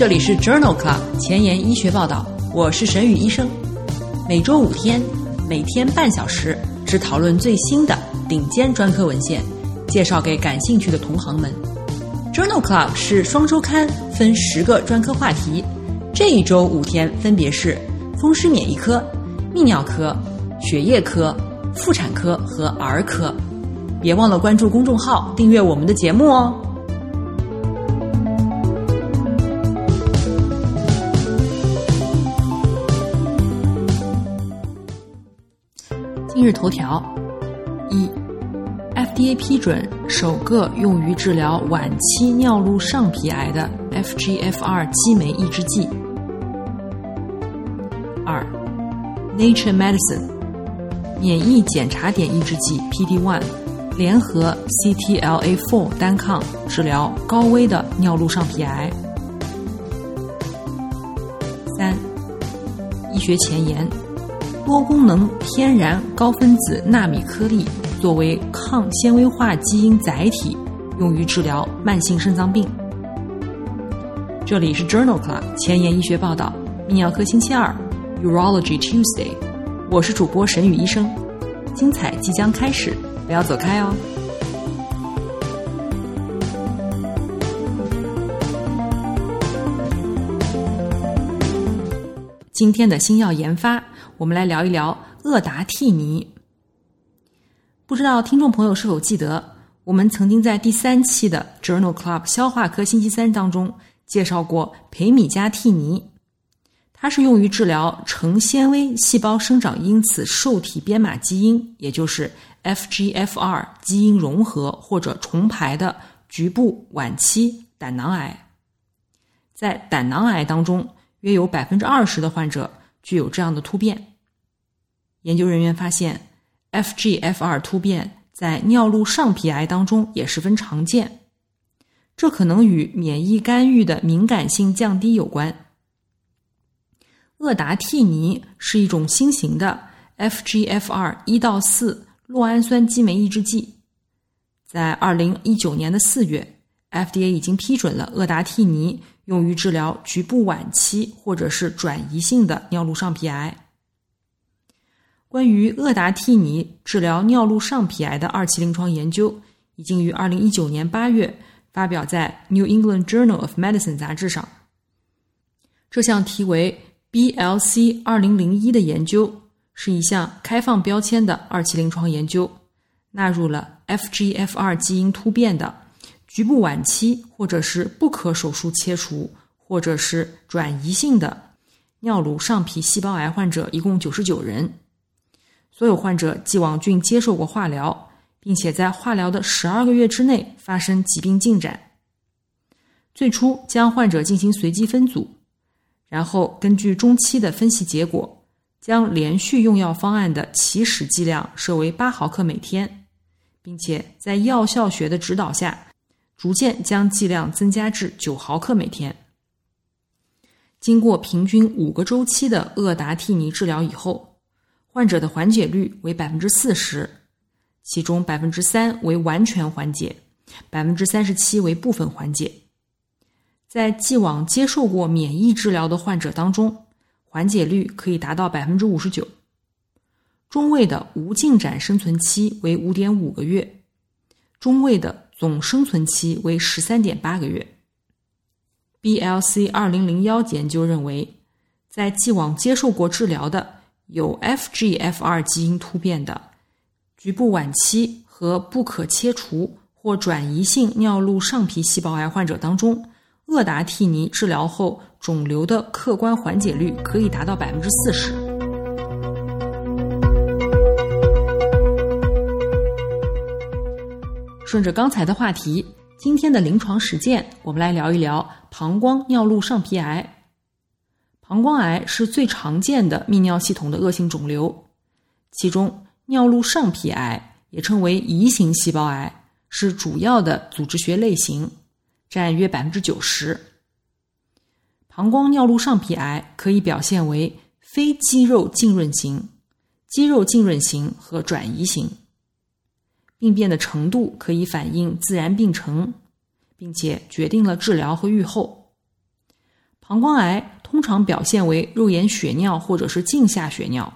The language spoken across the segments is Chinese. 这里是 Journal Club 前沿医学报道，我是沈宇医生。每周5天，每天半小时，只讨论最新的顶尖专科文献，介绍给感兴趣的同行们。 Journal Club 是双周刊，分10个专科话题。这一周5天分别是风湿免疫科、泌尿科、血液科、妇产科和儿科。别忘了关注公众号，订阅我们的节目哦。今日头条：1. FDA 批准首个用于治疗晚期尿路上皮癌的 FGFR 激酶抑制剂。 2. Nature Medicine 免疫检查点抑制剂 PD-1 联合 CTLA-4 单抗治疗高危的尿路上皮癌。 3. 医学前沿多功能天然高分子纳米颗粒作为抗纤维化基因载体，用于治疗慢性肾脏病。这里是 Journal Club 前沿医学报道，泌尿科星期二 Urology Tuesday， 我是主播沈宇医生，精彩即将开始，不要走开哦。今天的新药研发，我们来聊一聊厄达替尼。不知道听众朋友是否记得，我们曾经在第3期的 Journal Club 消化科星期3当中介绍过培米加替尼，它是用于治疗成纤维细胞生长因子受体编码基因，也就是 FGFR 基因融合或者重排的局部晚期胆囊癌。在胆囊癌当中，约有 20% 的患者具有这样的突变。研究人员发现 FGFR 突变在尿路上皮癌当中也十分常见，这可能与免疫干预的敏感性降低有关。厄达替尼是一种新型的 FGFR1-4 酪氨酸激酶抑制剂，在2019年的4月 FDA 已经批准了厄达替尼用于治疗局部晚期或者是转移性的尿路上皮癌。关于厄达替尼治疗尿路上皮癌的2期临床研究已经于2019年8月发表在 New England Journal of Medicine 杂志上。这项题为 BLC2001 的研究是一项开放标签的2期临床研究，纳入了 FGFR 基因突变的局部晚期或者是不可手术切除或者是转移性的尿路上皮细胞癌患者，一共99人。所有患者既往均接受过化疗，并且在化疗的12个月之内发生疾病进展。最初将患者进行随机分组，然后根据中期的分析结果，将连续用药方案的起始剂量设为8毫克每天，并且在药效学的指导下逐渐将剂量增加至9毫克每天。经过平均5个周期的厄达替尼治疗以后，患者的缓解率为 40%， 其中 3% 为完全缓解， 37% 为部分缓解。在既往接受过免疫治疗的患者当中，缓解率可以达到 59%。 中位的无进展生存期为 5.5 个月，中位的总生存期为 13.8 个月。 BLC2001 研究认为，在既往接受过治疗的有 FGFR 基因突变的局部晚期和不可切除或转移性尿路上皮细胞癌患者当中，厄达替尼治疗后肿瘤的客观缓解率可以达到 40%。 顺着刚才的话题，今天的临床实践，我们来聊一聊膀胱尿路上皮癌。膀胱癌是最常见的泌尿系统的恶性肿瘤，其中尿路上皮癌也称为移行细胞癌，是主要的组织学类型，占约 90%。 膀胱尿路上皮癌可以表现为非肌肉浸润型、肌肉浸润型和转移型，病变的程度可以反映自然病程，并且决定了治疗和预后。膀胱癌通常表现为肉眼血尿或者是镜下血尿。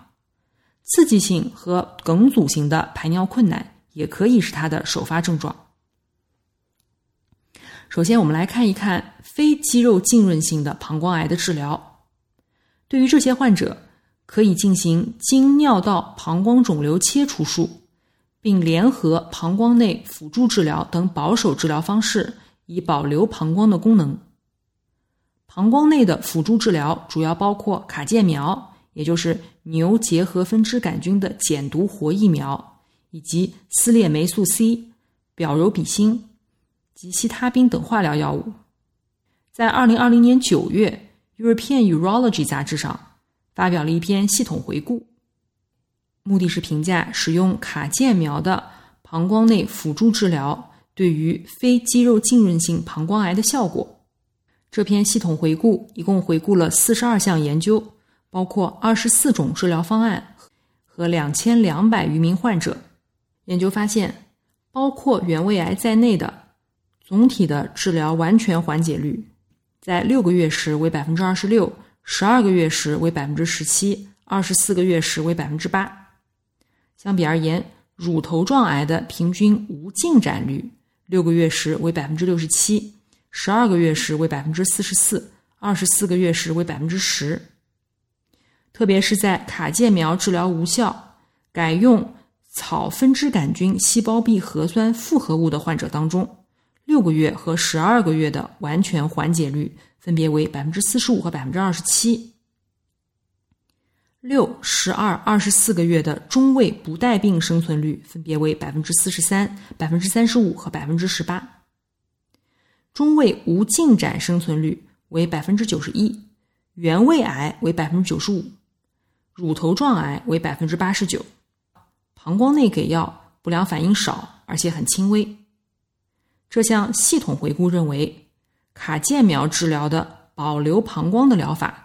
刺激性和梗阻型的排尿困难也可以是它的首发症状。首先我们来看一看非肌肉浸润性的膀胱癌的治疗。对于这些患者，可以进行经尿道膀胱肿瘤切除术，并联合膀胱内辅助治疗等保守治疗方式，以保留膀胱的功能。膀胱内的辅助治疗主要包括卡介苗，也就是牛结核分支杆菌的减毒活疫苗，以及丝裂霉素 C、表柔比辛及西他滨等化疗药物。在2020年9月 European Urology 杂志上发表了一篇系统回顾，目的是评价使用卡介苗的膀胱内辅助治疗对于非肌肉浸润性膀胱癌的效果。这篇系统回顾一共回顾了42项研究，包括24种治疗方案和2200余名患者。研究发现，包括原位癌在内的总体的治疗完全缓解率在6个月时为 26%， 12个月时为 17%， 24个月时为 8%。 相比而言，乳头状癌的平均无进展率6个月时为 67%， 12个月时为 44%， 24个月时为 10%。 特别是在卡介苗治疗无效，改用草分支杆菌细胞壁核酸复合物的患者当中，6个月和12个月的完全缓解率分别为 45% 和 27%。 6、12、24个月的中位不带病生存率分别为 43%、35% 和 18%。 中位无进展生存率为 91%， 原位癌为 95%， 乳头状癌为 89%。 膀胱内给药，不良反应少，而且很轻微。这项系统回顾认为，卡介苗治疗的保留膀胱的疗法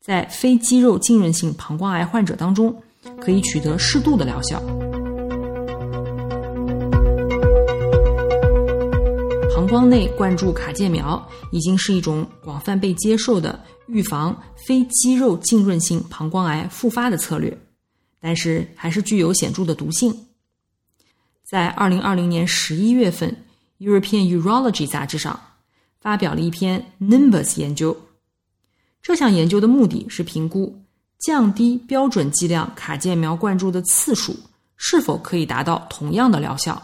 在非肌肉浸润性膀胱癌患者当中可以取得适度的疗效。膀胱内灌注卡介苗已经是一种广泛被接受的预防非肌肉浸润性膀胱癌复发的策略，但是还是具有显著的毒性。在2020年11月份European Urology 杂志上发表了一篇 Nimbus 研究。这项研究的目的是评估降低标准剂量卡介苗灌注的次数是否可以达到同样的疗效，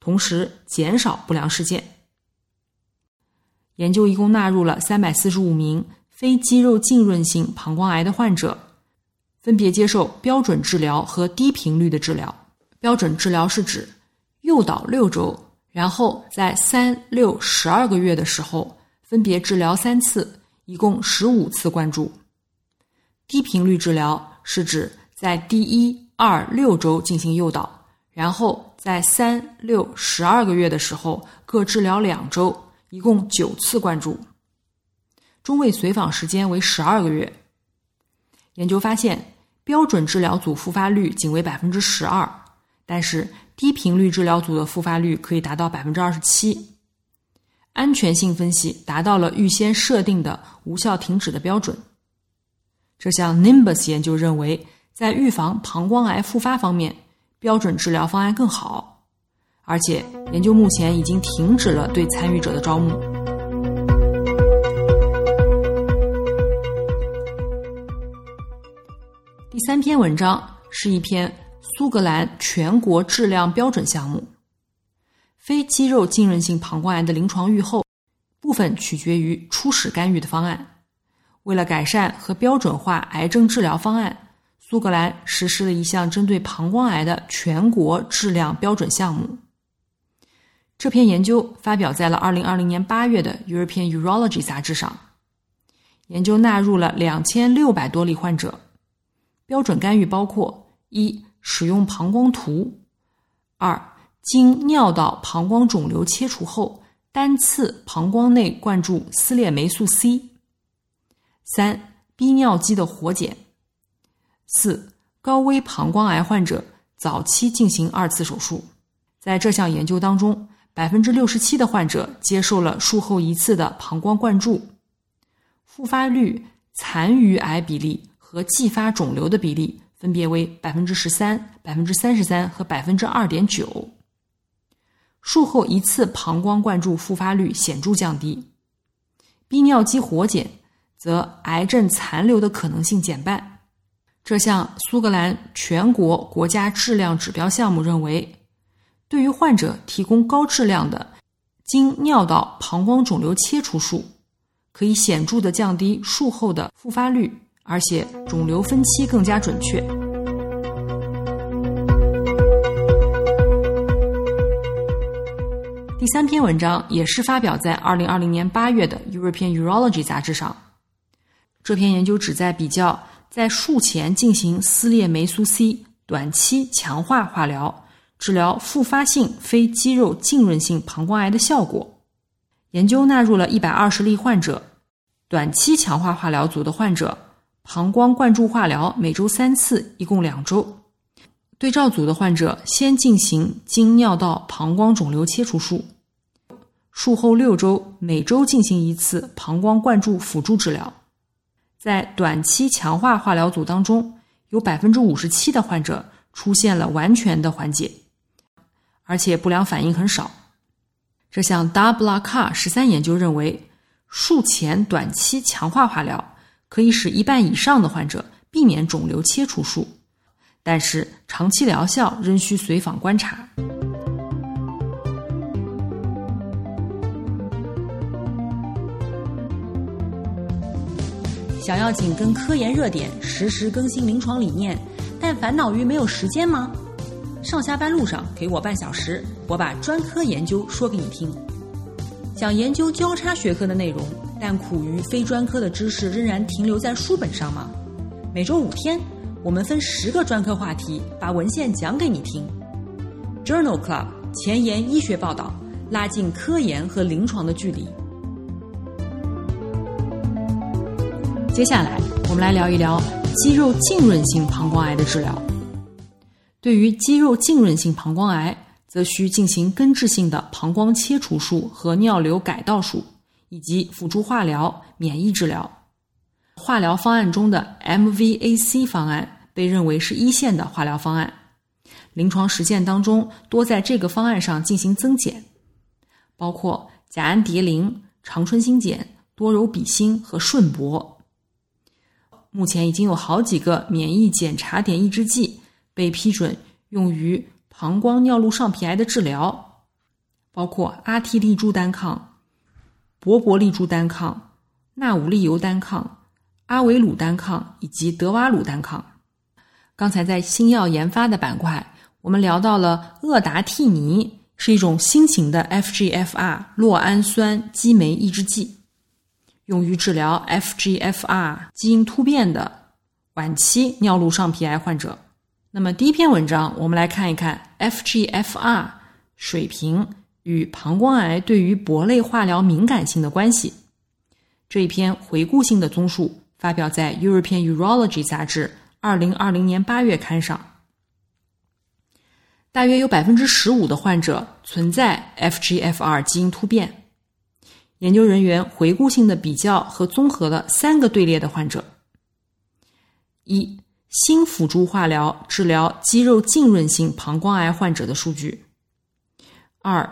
同时减少不良事件。研究一共纳入了345名非肌肉浸润性膀胱癌的患者，分别接受标准治疗和低频率的治疗。标准治疗是指诱导6周，然后在3、6、12个月的时候分别治疗3次，一共15次灌注。低频率治疗是指在第1、2、6周进行诱导，然后在3、6、12个月的时候各治疗2周，一共9次灌注。中位随访时间为12个月。研究发现，标准治疗组复发率仅为 12%， 但是低频率治疗组的复发率可以达到 27%。 安全性分析达到了预先设定的无效停止的标准。这项 Nimbus 研究认为，在预防膀胱癌复发方面，标准治疗方案更好，而且研究目前已经停止了对参与者的招募。第三篇文章是一篇苏格兰全国质量标准项目，非肌肉浸润性膀胱癌的临床预后部分取决于初始干预的方案。为了改善和标准化癌症治疗方案，苏格兰实施了一项针对膀胱癌的全国质量标准项目。这篇研究发表在了2020年8月的 European Urology 杂志上。研究纳入了2600多例患者，标准干预包括：1、使用膀胱图； 2. 经尿道膀胱肿瘤切除后单次膀胱内灌注丝裂霉素 C； 3. 逼尿机的活检； 4. 高危膀胱癌患者早期进行2次手术。在这项研究当中， 67% 的患者接受了术后一次的膀胱灌注，复发率、残余癌比例和继发肿瘤的比例分别为 13%、33% 和 2.9%。 术后一次膀胱灌注复发率显著降低，泌尿肌活检则癌症残留的可能性减半。这项苏格兰全国国家质量指标项目认为，对于患者提供高质量的经尿道膀胱肿瘤切除术，可以显著地降低术后的复发率，而且肿瘤分期更加准确。第三篇文章也是发表在2020年8月的 European Urology 杂志上。这篇研究旨在比较在术前进行撕裂酶苏 C 短期强化化疗治疗复发性非肌肉浸润性膀胱癌的效果。研究纳入了120例患者，短期强化化疗组的患者膀胱灌注化疗每周3次，一共2周。对照组的患者先进行经尿道膀胱肿瘤切除术，术后6周每周进行1次膀胱灌注辅助治疗。在短期强化化疗组当中，有 57% 的患者出现了完全的缓解，而且不良反应很少。这项 DABLACA13 研究认为，术前短期强化化疗可以使1半以上的患者避免肿瘤切除术，但是长期疗效仍需随访观察。想要紧跟科研热点，实时更新临床理念，但烦恼于没有时间吗？上下班路上给我半小时，我把专科研究说给你听。想研究交叉学科的内容，但苦于非专科的知识仍然停留在书本上吗？每周5天，我们分10个专科话题，把文献讲给你听。 Journal Club 前沿医学报道，拉近科研和临床的距离。接下来我们来聊一聊肌肉浸润性膀胱癌的治疗。对于肌肉浸润性膀胱癌，则需进行根治性的膀胱切除术和尿流改道术，以及辅助化疗、免疫治疗。化疗方案中的 MVAC 方案被认为是一线的化疗方案，临床实践当中多在这个方案上进行增减，包括甲氨蝶呤、长春新碱、多柔比星和顺铂。目前已经有好几个免疫检查点抑制剂被批准用于膀胱尿路上皮癌的治疗，包括阿替利珠单抗、博博利珠单抗、纳武利尤单抗、阿维鲁单抗以及德瓦鲁单抗。刚才在新药研发的板块，我们聊到了厄达替尼，是一种新型的 FGFR 酪氨酸激酶抑制剂，用于治疗 FGFR 基因突变的晚期尿路上皮癌患者。那么第一篇文章，我们来看一看 FGFR 水平与膀胱癌对于铂类化疗敏感性的关系。这一篇回顾性的综述发表在 European Urology 杂志2020年8月刊上。大约有 15% 的患者存在 FGFR 基因突变。研究人员回顾性的比较和综合了3个队列的患者。1. 新辅助化疗治疗肌肉浸润性膀胱癌患者的数据。 2.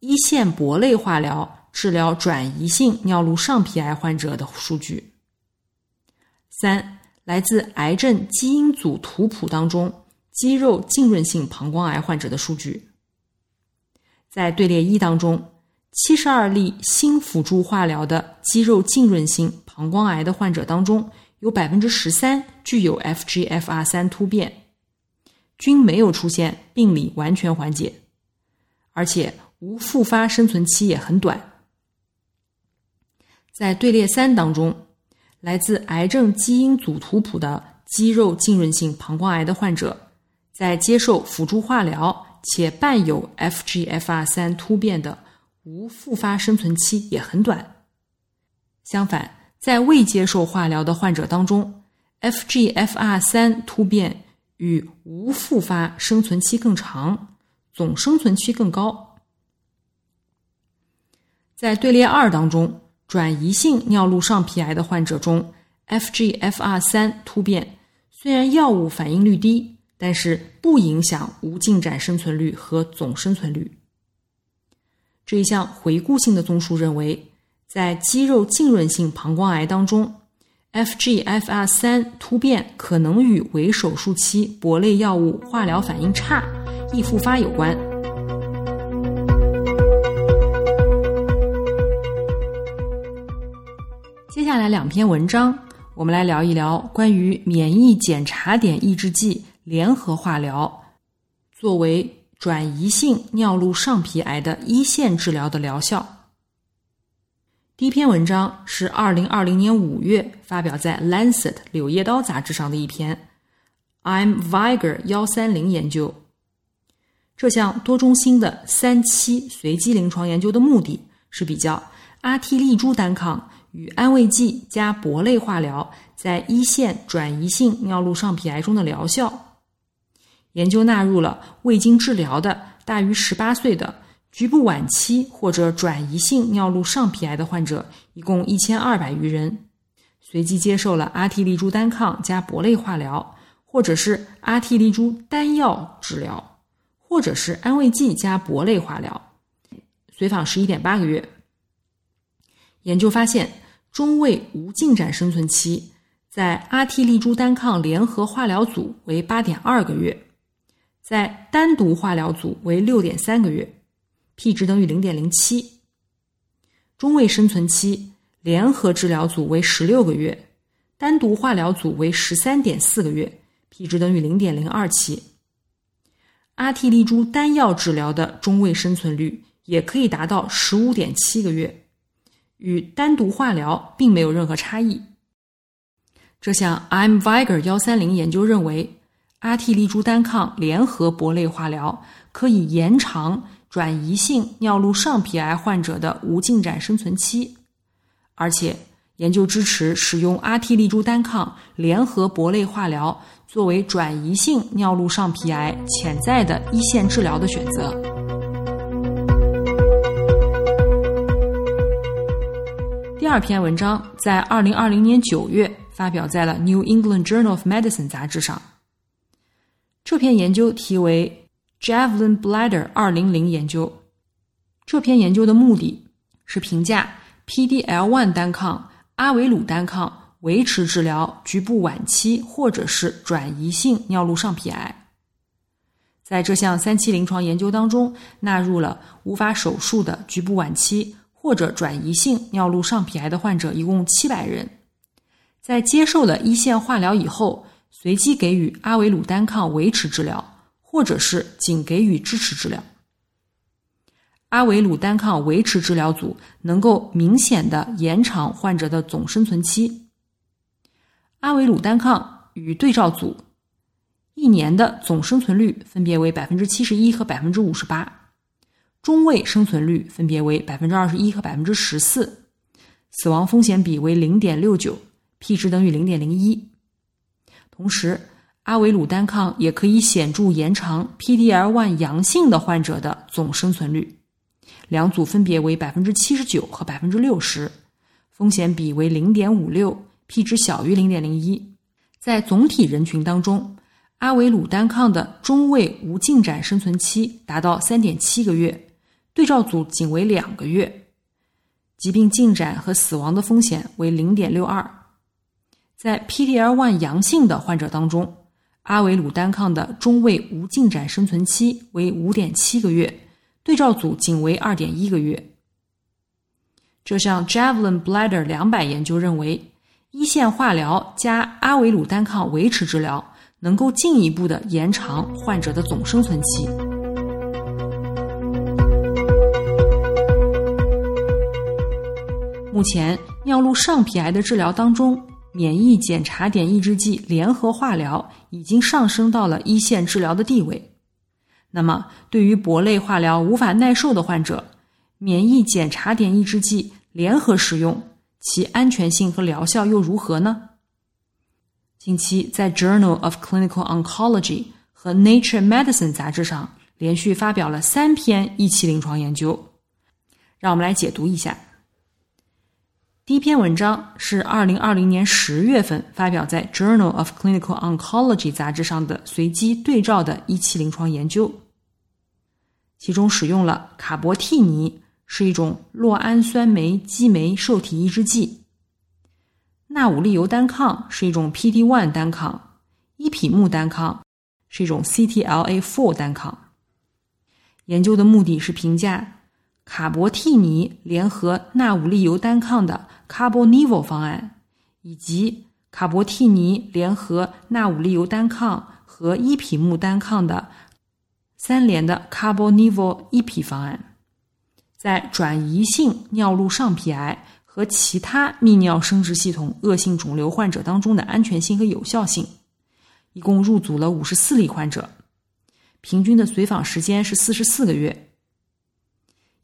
一线铂类化疗治疗转移性尿路上皮癌患者的数据。 3. 来自癌症基因组图谱当中肌肉浸润性膀胱癌患者的数据。在队列1当中，72例新辅助化疗的肌肉浸润性膀胱癌的患者当中，有 13% 具有 FGFR3 突变，均没有出现病理完全缓解，而且无复发生存期也很短。在队列3当中，来自癌症基因组图谱的肌肉浸润性膀胱癌的患者，在接受辅助化疗且伴有 FGFR3 突变的无复发生存期也很短。相反，在未接受化疗的患者当中， FGFR3 突变与无复发生存期更长，总生存期更高。在队列2当中，转移性尿路上皮癌的患者中 FGFR3 突变虽然药物反应率低，但是不影响无进展生存率和总生存率。这一项回顾性的综述认为，在肌肉浸润性膀胱癌当中， FGFR3 突变可能与为手术期铂类药物化疗反应差、易复发有关。接下来两篇文章，我们来聊一聊关于免疫检查点抑制剂联合化疗作为转移性尿路上皮癌的一线治疗的疗效。第一篇文章是2020年5月发表在 Lancet 柳叶刀杂志上的一篇 IMvigor 130研究。这项多中心的三期随机临床研究的目的是比较阿替利珠单抗与安慰剂加铂类化疗在一线转移性尿路上皮癌中的疗效。研究纳入了未经治疗的大于18岁的局部晚期或者转移性尿路上皮癌的患者，一共1200余人，随机接受了阿替利珠单抗加铂类化疗，或者是阿替利珠单药治疗，或者是安慰剂加铂类化疗，随访 11.8 个月。研究发现，中位无进展生存期在阿替利珠单抗联合化疗组为 8.2 个月，在单独化疗组为 6.3 个月， p 值等于 0.07。 中位生存期联合治疗组为16个月，单独化疗组为 13.4 个月， p 值等于 0.027。 阿替利珠单药治疗的中位生存率也可以达到 15.7 个月，与单独化疗并没有任何差异。这项 IMvigor 130研究认为，阿替利珠单抗联合铂类化疗可以延长转移性尿路上皮癌患者的无进展生存期，而且研究支持使用阿替利珠单抗联合铂类化疗作为转移性尿路上皮癌潜在的一线治疗的选择。第二篇文章在2020年9月发表在了 New England Journal of Medicine 杂志上。这篇研究题为 Javelin Bladder 200研究。这篇研究的目的是评价 PD-L1 单抗、阿维鲁单抗维持治疗局部晚期或者是转移性尿路上皮癌。在这项三期临床研究当中，纳入了无法手术的局部晚期或者转移性尿路上皮癌的患者，一共700人，在接受了一线化疗以后，随机给予阿维鲁单抗维持治疗，或者是仅给予支持治疗。阿维鲁单抗维持治疗组能够明显地延长患者的总生存期，阿维鲁单抗与对照组一年的总生存率分别为 71% 和 58%，中位生存率分别为 21% 和 14%， 死亡风险比为 0.69， p 值等于 0.01。 同时，阿维鲁单抗也可以显著延长 PD-L1 阳性的患者的总生存率，两组分别为 79% 和 60%， 风险比为 0.56， p 值小于 0.01。 在总体人群当中，阿维鲁单抗的中位无进展生存期达到 3.7 个月，对照组仅为2个月，疾病进展和死亡的风险为 0.62。 在 PD-L1 阳性的患者当中，阿维鲁单抗的中位无进展生存期为 5.7 个月，对照组仅为 2.1 个月。这项 Javelin Bladder 200研究认为，一线化疗加阿维鲁单抗维持治疗能够进一步的延长患者的总生存期。目前尿路上皮癌的治疗当中，免疫检查点抑制剂联合化疗已经上升到了一线治疗的地位。那么对于铂类化疗无法耐受的患者，免疫检查点抑制剂联合使用，其安全性和疗效又如何呢？近期在 Journal of Clinical Oncology 和 Nature Medicine 杂志上连续发表了3篇一期临床研究，让我们来解读一下。第一篇文章是2020年10月份发表在 Journal of Clinical Oncology 杂志上的随机对照的一期临床研究，其中使用了卡博替尼，是一种酪氨酸酶激酶受体抑制剂，纳武利尤单抗是一种 PD-1 单抗，伊匹木单抗是一种 CTLA-4 单抗。研究的目的是评价卡博替尼联合纳武利尤单抗的 Carbonivo 方案，以及卡博替尼联合纳武利尤单抗和伊匹木单抗的三联的 Carbonivo 伊匹方案，在转移性尿路上皮癌和其他泌尿生殖系统恶性肿瘤患者当中的安全性和有效性。一共入组了54例患者，平均的随访时间是44个月。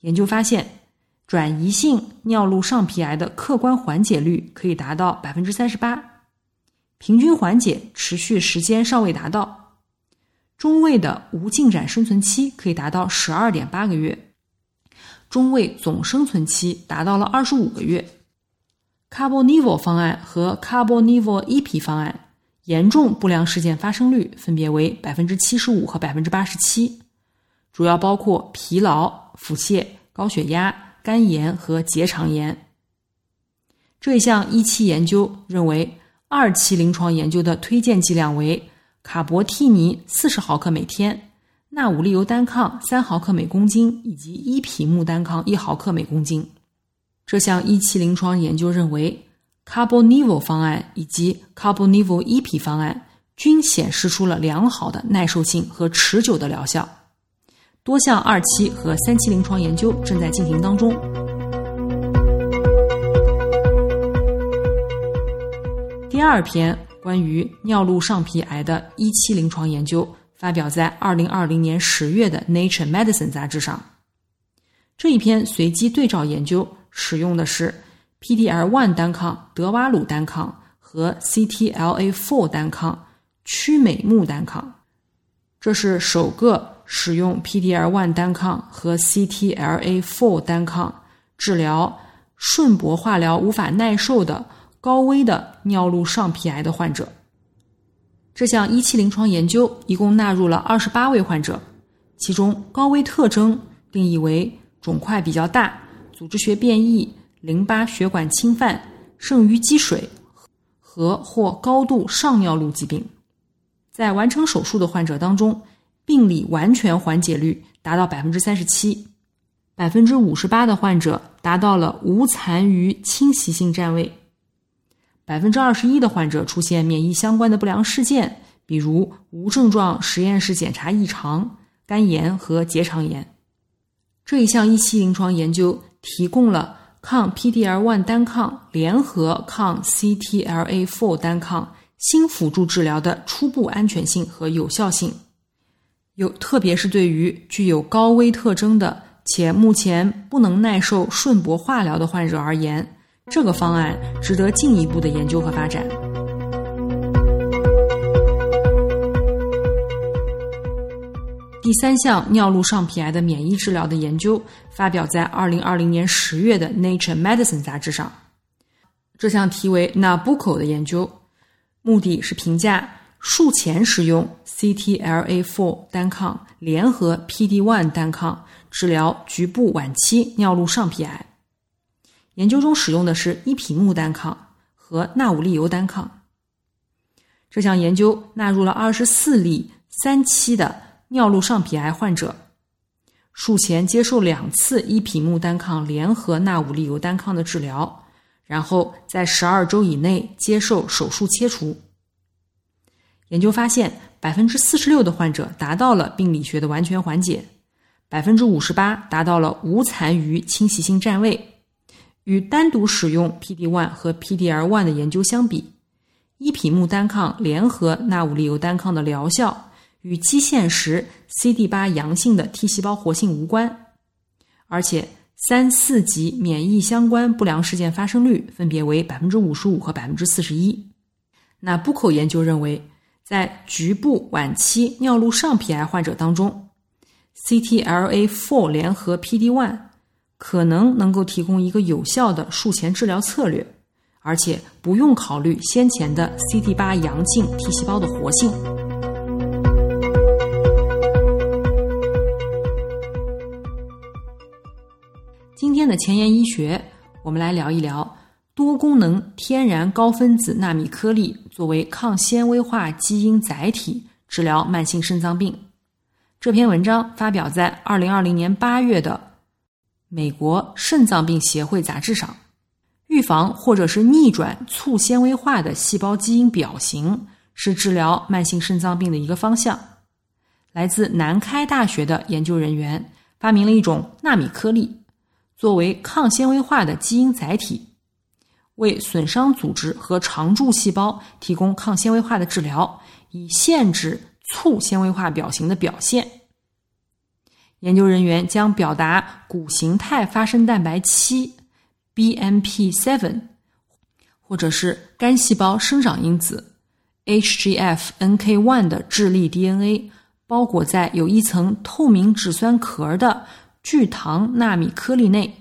研究发现，转移性尿路上皮癌的客观缓解率可以达到 38%， 平均缓解持续时间尚未达到，中位的无进展生存期可以达到 12.8 个月，中位总生存期达到了25个月。 Carbonivo 方案和 Carbonivo 伊匹方案严重不良事件发生率分别为 75% 和 87%， 主要包括疲劳、腹泻、高血压、肝炎和结肠炎。这一项一期研究认为，二期临床研究的推荐剂量为卡博替尼40毫克每天、纳武利尤单抗3毫克每公斤以及伊匹木单抗1毫克每公斤。这项一期临床研究认为，Carbonivo 方案以及 Carbonivo 伊匹方案均显示出了良好的耐受性和持久的疗效。多项二期和三期临床研究正在进行当中。第二篇关于尿路上皮癌的一期临床研究发表在2020年10月的 Nature Medicine 杂志上。这一篇随机对照研究使用的是PD-L1 单抗、德瓦鲁单抗和 CTLA-4 单抗、曲美木单抗。这是首个使用 PD-L1 单抗和 CTLA-4 单抗治疗顺铂化疗无法耐受的高危的尿路上皮癌的患者。这项一期临床研究一共纳入了28位患者，其中高危特征定义为肿块比较大、组织学变异、淋巴血管侵犯、剩余积水和或高度上尿路疾病。在完成手术的患者当中，病理完全缓解率达到 37%， 58% 的患者达到了无残余侵袭性占位， 21% 的患者出现免疫相关的不良事件，比如无症状实验室检查异常、肝炎和结肠炎。这一项一期临床研究提供了抗 PD-L1 单抗联合抗 CTLA-4 单抗新辅助治疗的初步安全性和有效性，特别是对于具有高危特征的且目前不能耐受顺铂化疗的患者而言，这个方案值得进一步的研究和发展。第三项尿路上皮癌的免疫治疗的研究发表在2020年10月的 Nature Medicine 杂志上。这项题为 Nabucco 的研究，目的是评价术前使用 CTLA-4 单抗联合 PD-1 单抗治疗局部晚期尿路上皮癌。研究中使用的是伊匹木单抗和纳武利尤单抗。这项研究纳入了24例三期的尿路上皮癌患者，术前接受两次伊匹木单抗联合纳武利尤单抗的治疗，然后在12周以内接受手术切除。研究发现 46% 的患者达到了病理学的完全缓解， 58% 达到了无残余侵袭性占位。与单独使用 PD-1 和 PD-L1 的研究相比，伊匹木单抗联合纳武利尤单抗的疗效与基线时 CD8 阳性的 T 细胞活性无关，而且3-4 级免疫相关不良事件发生率分别为 55% 和 41%。 Nabucco 研究认为，在局部晚期尿路上皮癌患者当中， CTLA-4 联合 PD-1 可能能够提供一个有效的术前治疗策略，而且不用考虑先前的 CD8 阳性 T 细胞的活性。今天的前沿医学，我们来聊一聊多功能天然高分子纳米颗粒作为抗纤维化基因载体治疗慢性肾脏病。这篇文章发表在2020年8月的美国肾脏病协会杂志上。预防或者是逆转促纤维化的细胞基因表型是治疗慢性肾脏病的一个方向。来自南开大学的研究人员发明了一种纳米颗粒作为抗纤维化的基因载体，为损伤组织和常驻细胞提供抗纤维化的治疗，以限制促纤维化表型的表现。研究人员将表达骨形态发生蛋白7 BMP7 或者是肝细胞生长因子 HGF-NK1 的致粒 DNA 包裹在有一层透明脂酸壳的聚糖纳米颗粒内，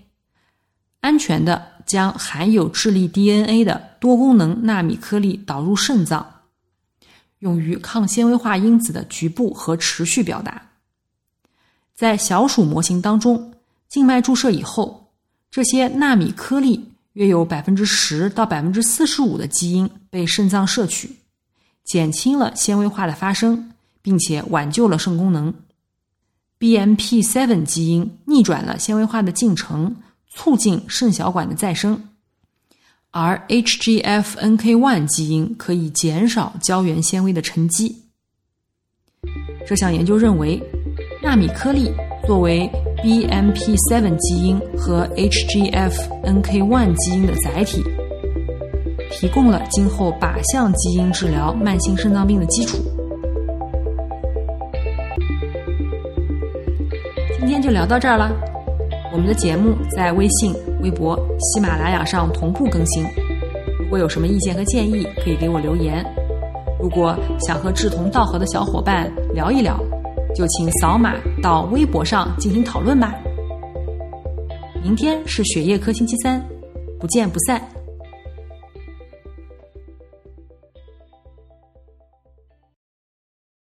安全地将含有致粒 DNA 的多功能纳米颗粒导入肾脏，用于抗纤维化因子的局部和持续表达。在小鼠模型当中，静脉注射以后，这些纳米颗粒约有 10% 到 45% 的基因被肾脏摄取，减轻了纤维化的发生，并且挽救了肾功能。 BMP7 基因逆转了纤维化的进程，促进肾小管的再生，而 HGF-NK1 基因可以减少胶原纤维的沉积。这项研究认为，纳米颗粒作为 BMP7 基因和 HGF-NK1 基因的载体，提供了今后靶向基因治疗慢性肾脏病的基础。今天就聊到这儿了。我们的节目在微信、微博、喜马拉雅上同步更新。如果有什么意见和建议，可以给我留言。如果想和志同道合的小伙伴聊一聊，就请扫码到微博上进行讨论吧。明天是血液科星期三，不见不散。